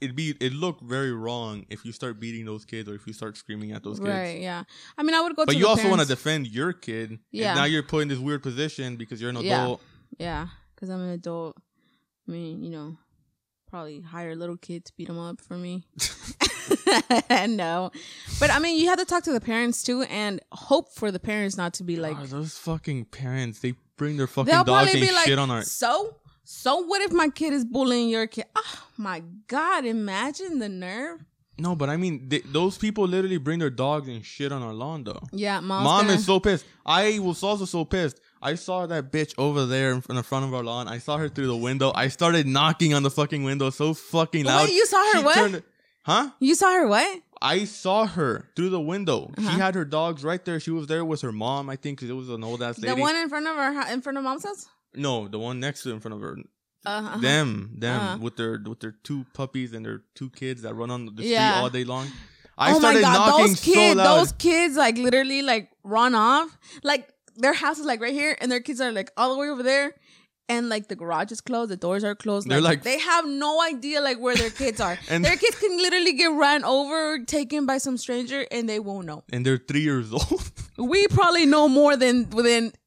it'd look very wrong if you start beating those kids or if you start screaming at those kids. Right, yeah. I mean, I would go to the parents. But you also want to defend your kid. Yeah. And now you're put in this weird position because you're an adult. Yeah, because I'm an adult. I mean, you know, probably hire a little kid to beat him up for me. No, but I mean, you have to talk to the parents too, and hope for the parents not to be like, God, those fucking parents. They bring their fucking dog and shit like, on our. So what if my kid is bullying your kid? Oh my God! Imagine the nerve. No, but I mean, those people literally bring their dogs and shit on our lawn, though. Yeah, mom is so pissed. I was also so pissed. I saw that bitch over there in the front of our lawn. I saw her through the window. I started knocking on the fucking window so fucking loud. Wait, you saw her? She turned, huh? You saw her what? I saw her through the window. Uh-huh. She had her dogs right there. She was there with her mom, I think, because it was an old ass lady. The one in front of mom's house? No, the one next to in front of her. Uh-huh. Them uh-huh. with their two puppies and their two kids that run on the street all day long. I started knocking so loud. Those kids like literally like run off. Like their house is like right here, and their kids are like all the way over there. And, like, the garage is closed. The doors are closed. Like, they have no idea, like, where their kids are. And their kids can literally get ran over, taken by some stranger, and they won't know. And they're 3 years old. We probably know more than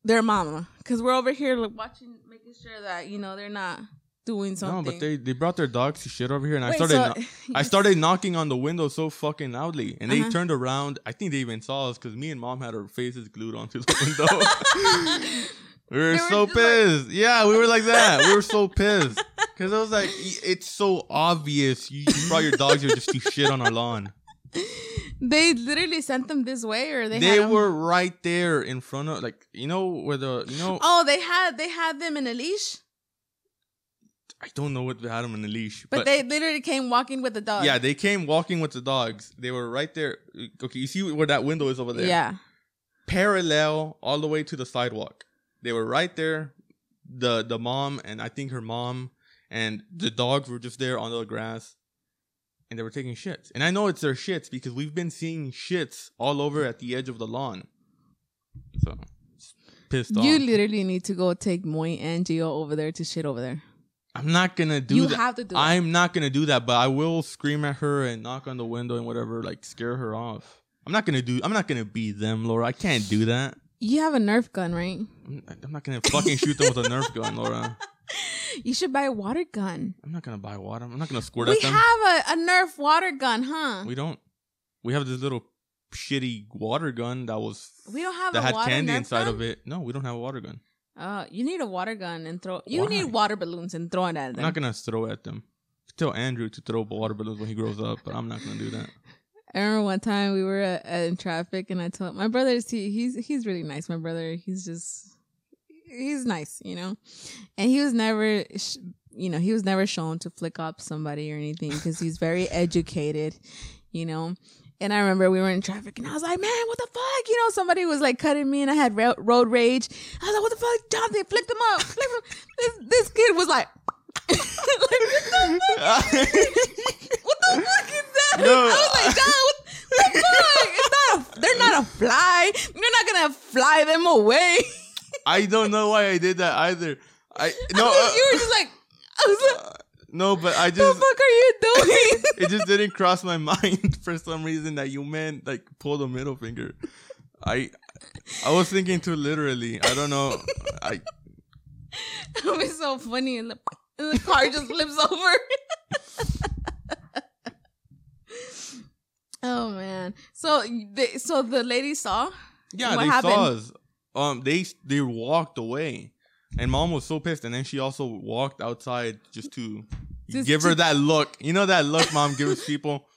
their mama. Because we're over here, like, watching, making sure that, you know, they're not doing something. No, but they brought their dogs and shit over here. And I started knocking on the window so fucking loudly. And they turned around. I think they even saw us because me and mom had our faces glued onto the window. We were so pissed. Like... Yeah, we were like that. We were so pissed. Because I was like, it's so obvious. You brought your dogs here just to shit on our lawn. They literally sent them this way or they were right there in front of, like, you know, where the, you know. Oh, they had them in a leash? I don't know what had them in the leash. But they literally came walking with the dogs. Yeah, they came walking with the dogs. They were right there. Okay, you see where that window is over there? Yeah. Parallel all the way to the sidewalk. They were right there. The mom and I think her mom and the dogs were just there on the grass. And they were taking shits. And I know it's their shits because we've been seeing shits all over at the edge of the lawn. So, pissed off. You literally need to go take Moy and Gio over there to shit over there. I'm not going to do that. You have to do it. I'm not going to do that, but I will scream at her and knock on the window and whatever, like scare her off. I'm not going to be them, Laura. I can't do that. You have a Nerf gun, right? I'm not going to fucking shoot them with a Nerf gun, Laura. You should buy a water gun. I'm not going to buy water. I'm not going to squirt at them. We have a Nerf water gun, huh? We don't. We have this little shitty water gun that was... We don't have a water gun. That had candy inside of it. No, we don't have a water gun. You need a water gun and throw... You need water balloons and throw it at them. I'm not going to throw at them. Tell Andrew to throw water balloons when he grows up, but I'm not going to do that. I remember one time we were in traffic and I told... My brother, he's really nice. My brother, he's nice, you know? And he was never... he was never shown to flick up somebody or anything because he's very educated, you know? And I remember we were in traffic and I was like, man, what the fuck? You know, somebody was like cutting me and I had road rage. I was like, what the fuck? Jump, they flipped him up. This kid was like, what the fuck is that? No. I was like, John, what the fuck? They're not a fly. You're not going to fly them away. I don't know why I did that either. You were just like, I was like. No, but I just... What the fuck are you doing? It just didn't cross my mind for some reason that you meant, like, pull the middle finger. I was thinking too literally. I don't know. It was so funny, and the car just flips over. Oh, man. So the lady saw? Yeah, they saw us. They walked away. And mom was so pissed. And then she also walked outside just to give her that look. You know that look mom gives people?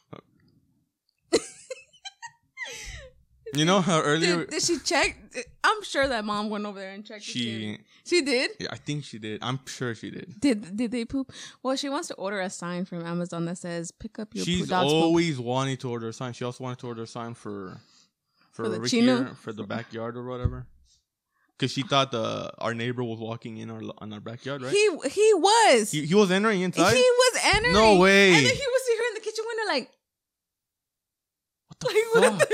You know how earlier... Did she check? I'm sure that mom went over there and checked. She did? Yeah, I think she did. I'm sure she did. Did they poop? Well, she wants to order a sign from Amazon that says, pick up your dog's poop. She's always wanting to order a sign. She also wanted to order a sign for the Ricky Chino? For the backyard or whatever. Because she thought our neighbor was walking in on our backyard, right? He was. He was entering inside? He was entering. No way. And then he was here in the kitchen window like... What the fuck?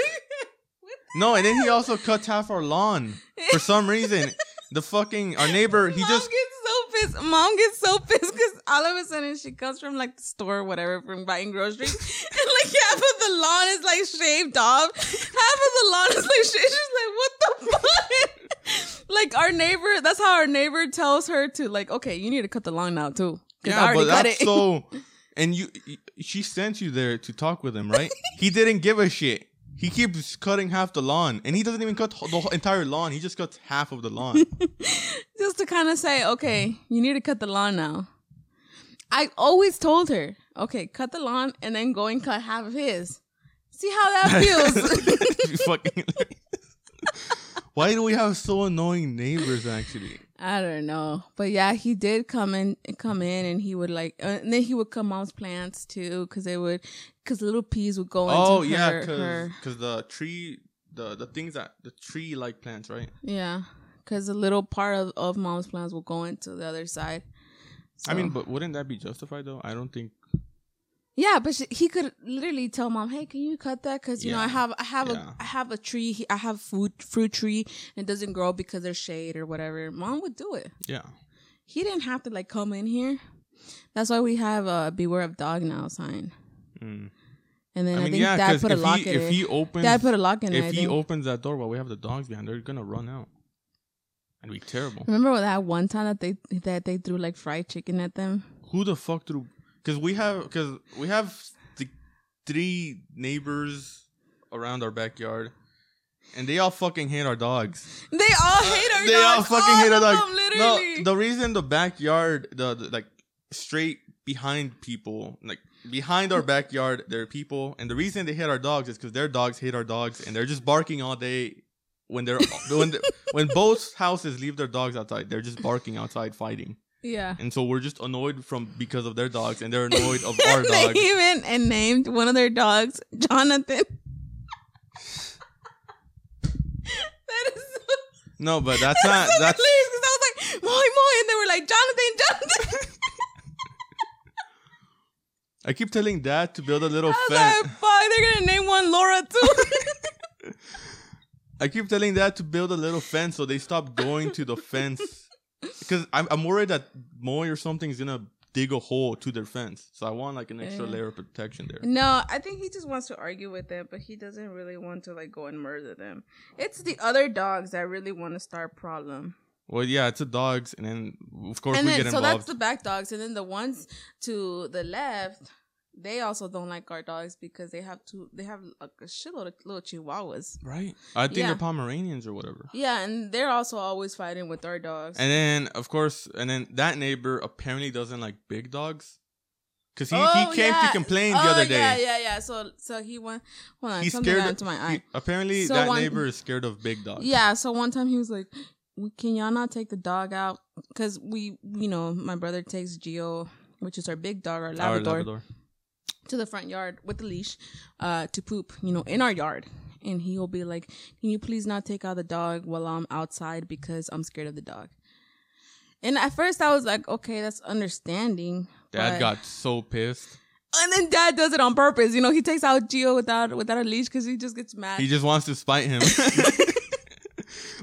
No, and then he also cuts half our lawn for some reason. Our neighbor, he just... Mom gets so pissed because all of a sudden she comes from like the store or whatever, from buying groceries. And like half of the lawn is like shaved off. Half of the lawn is like shaved. She's like, what the fuck? Like our neighbor, that's how our neighbor tells her to like, okay, you need to cut the lawn now too. Yeah, but that's it. So, and she sent you there to talk with him, right? He didn't give a shit. He keeps cutting half the lawn, and he doesn't even cut the entire lawn. He just cuts half of the lawn, just to kind of say, okay, you need to cut the lawn now. I always told her, okay, cut the lawn and then go and cut half of his. See how that feels. Fucking. Why do we have so annoying neighbors, actually? I don't know. But yeah, he did come in and he would like... and then he would cut mom's plants, too, because little peas would go into her... Oh, yeah, because the tree... The things that... The tree-like plants, right? Yeah, because a little part of mom's plants will go into the other side. So. I mean, but wouldn't that be justified, though? I don't think... Yeah, but he could literally tell mom, "Hey, can you cut that? Because you know I have a tree. I have fruit tree, and it doesn't grow because there's shade or whatever." Mom would do it. Yeah, he didn't have to like come in here. That's why we have a "Beware of Dog Now" sign. Mm. And then I think Dad put a lock in it. Dad put a lock in it. If he opens that door while we have the dogs behind, they're gonna run out. It'd be terrible. Remember that one time that they threw like fried chicken at them? Who the fuck threw? Because we have three neighbors around our backyard, and they all fucking hate our dogs. They all hate our dogs. They all fucking hate our dogs. Literally. No, the reason the backyard, the like straight behind people, like behind our backyard, there are people, and the reason they hate our dogs is because their dogs hate our dogs, and they're just barking all day. When both houses leave their dogs outside, they're just barking outside fighting. Yeah. And so we're just annoyed because of their dogs, and they're annoyed of our dogs. They even named one of their dogs Jonathan. That is so... No, but that's not... That's so hilarious, because I was like, moi, moi, and they were like, Jonathan. I keep telling Dad to build a little fence. Like, fuck, they're going to name one Laura, too. I keep telling Dad to build a little fence so they stop going to the fence. Because I'm worried that Moy or something is going to dig a hole to their fence. So I want like an extra layer of protection there. No, I think he just wants to argue with them, but he doesn't really want to like go and murder them. It's the other dogs that really want to start problem. Well, yeah, it's the dogs. And then, of course, we get involved. So that's the back dogs. And then the ones to the left, they also don't like our dogs because they have like a shitload of little chihuahuas. Right. I think they're Pomeranians or whatever. Yeah, and they're also always fighting with our dogs. And then, of course, that neighbor apparently doesn't like big dogs. Because he came to complain the other day. Yeah. So he went... Hold on, something got into my eye. Apparently, that neighbor is scared of big dogs. Yeah, so one time he was like... Can y'all not take the dog out? Because my brother takes Gio, which is our big dog, our Labrador, to the front yard with the leash to poop, in our yard. And he'll be like, can you please not take out the dog while I'm outside because I'm scared of the dog? And at first I was like, okay, that's understanding. Dad got so pissed. And then Dad does it on purpose. He takes out Gio without a leash because he just gets mad. He just wants to spite him.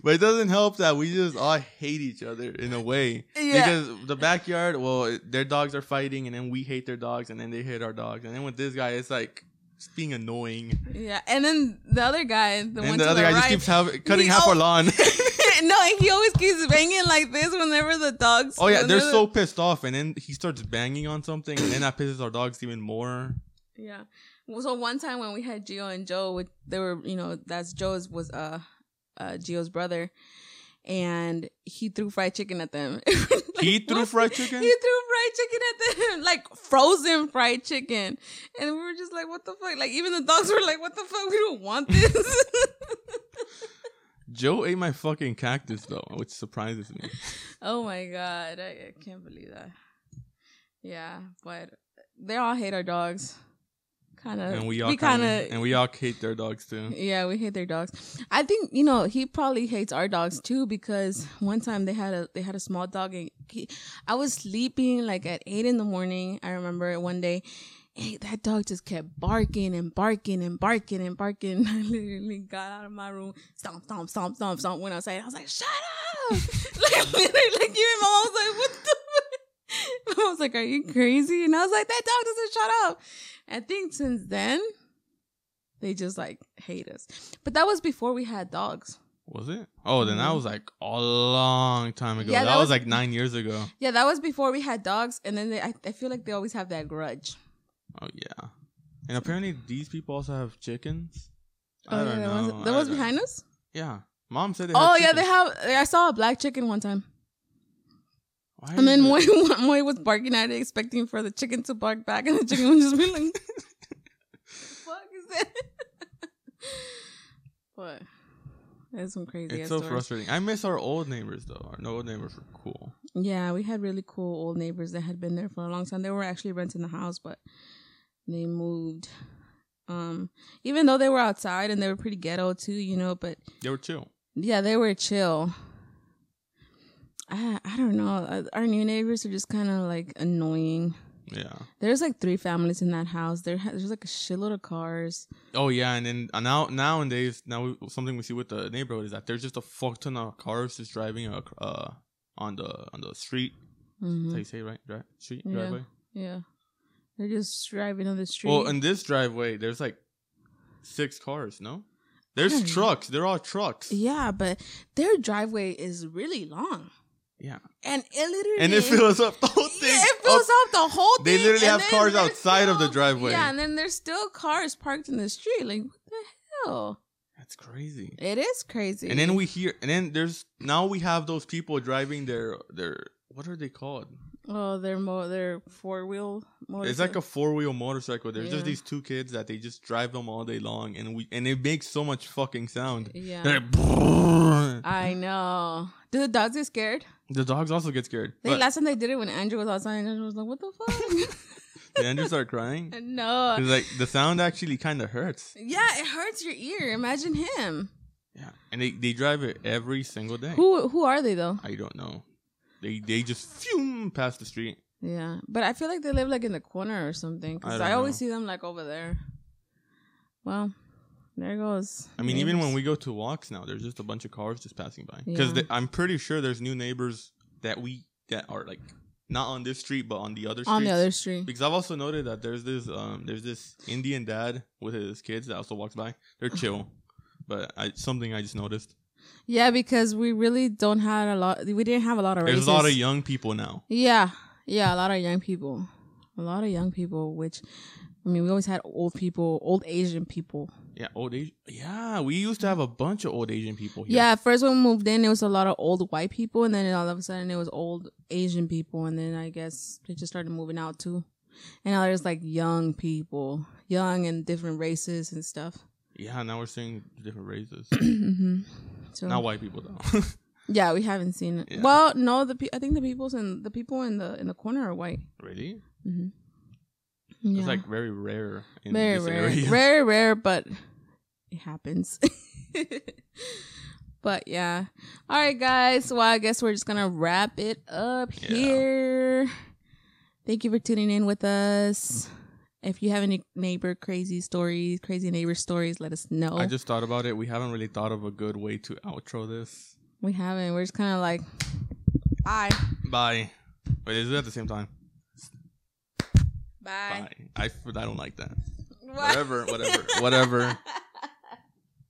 But it doesn't help that we just all hate each other in a way. Yeah. Because the backyard, well, their dogs are fighting, and then we hate their dogs, and then they hate our dogs. And then with this guy, it's like just being annoying. Yeah. And then the other guy, the one to the right, just keeps cutting half our lawn. No, and he always keeps banging like this whenever the dogs. Oh, yeah. They're so pissed off. And then he starts banging on something, and then that pisses our dogs even more. Yeah. So one time when we had Gio and Joe, they were, that's Joe's was, Gio's brother, and he threw fried chicken at them. Like, he threw fried chicken at them, like frozen fried chicken. And we were just like, what the fuck? Like, even the dogs were like, what the fuck? We don't want this. Joe ate my fucking cactus, though, which surprises me. Oh my God. I can't believe that. Yeah, but they all hate our dogs. And we all hate their dogs too. Yeah, we hate their dogs. I think he probably hates our dogs too, because one time they had a small dog, and I was sleeping like at 8 a.m. I remember one day, that dog just kept barking and barking and barking and barking. I literally got out of my room, stomp, stomp, stomp, stomp, stomp. Went outside. I was like, shut up! like you and Mom was like, what the? I was like, are you crazy? And I was like, that dog doesn't shut up. I think since then, they just like hate us. But that was before we had dogs. Was it? Oh, then that was like a long time ago. Yeah, that was like 9 years ago. Yeah, that was before we had dogs. And then I feel like they always have that grudge. Oh, yeah. And apparently these people also have chickens. I don't know. That was behind us? Yeah. Mom said they had chickens. Oh, yeah, they have. I saw a black chicken one time. And then Moy was barking at it, expecting for the chicken to bark back, and the chicken would just be like, what the fuck is that? But that's some crazy It's so stories. Frustrating. I miss our old neighbors, though. Our old neighbors were cool. Yeah, we had really cool old neighbors that had been there for a long time. They were actually renting the house, but they moved. Even though they were outside and they were pretty ghetto, too, but... They were chill. Yeah, they were chill. I don't know. Our new neighbors are just kind of like annoying. Yeah. There's like 3 families in that house. There's like a shitload of cars. Oh yeah, and then nowadays something we see with the neighborhood is that there's just a fuck ton of cars just driving on the street. Mm-hmm. That's how you say it, right? Street, yeah. Driveway. Yeah. They're just driving on the street. Well, in this driveway, there's like 6 cars. No. There's trucks. They're all trucks. Yeah, but their driveway is really long. Yeah. And it literally... And it fills up the whole thing. Yeah, it fills up the whole thing. They literally have cars outside of the driveway. Yeah, and then there's still cars parked in the street. Like, what the hell? That's crazy. It is crazy. And then we hear... And then there's... Now we have those people driving their... What are they called? Oh, they're four-wheel motorcycle. It's like a four-wheel motorcycle. There's just these two kids that they just drive them all day long, and it makes so much fucking sound. Yeah. Like, I know. Do the dogs get scared? The dogs also get scared. Last time they did it when Andrew was outside, and Andrew was like, what the fuck? Did Andrew start crying? No. Because the sound actually kind of hurts. Yeah, it hurts your ear. Imagine him. Yeah. And they drive it every single day. Who are they, though? I don't know. They just pass the street. Yeah, but I feel like they live like in the corner or something. Because I always see them like over there. Well, there goes. I mean, neighbors. Even when we go to walks now, there's just a bunch of cars just passing by. Because I'm pretty sure there's new neighbors that are like not on this street but on the other street. On the other street. Because I've also noted that there's this Indian dad with his kids that also walks by. They're chill, but something I just noticed. Yeah, because we really don't have a lot. We didn't have a lot of races. There's a lot of young people now. Yeah, a lot of young people. Which, I mean, we always had old people, old Asian people. Yeah, old Asian. Yeah, we used to have a bunch of old Asian people here. Yeah, first when we moved in, it was a lot of old white people, and then all of a sudden it was old Asian people, and then I guess they just started moving out too. And now there's like young people, young and different races and stuff. Yeah, now we're seeing different races. Mm-hmm. So, not white people though. Yeah, we haven't seen it. Yeah. Well, no, I think the people in the corner are white. Really? Mm-hmm. Yeah. It's like very rare. Area. Very rare, but it happens. But yeah, all right, guys. Well, I guess we're just gonna wrap it up here. Thank you for tuning in with us. If you have any crazy neighbor stories, let us know. I just thought about it. We haven't really thought of a good way to outro this. We haven't. We're just kind of like, bye. Bye. Wait, is it at the same time? Bye. Bye. I don't like that. What? Whatever.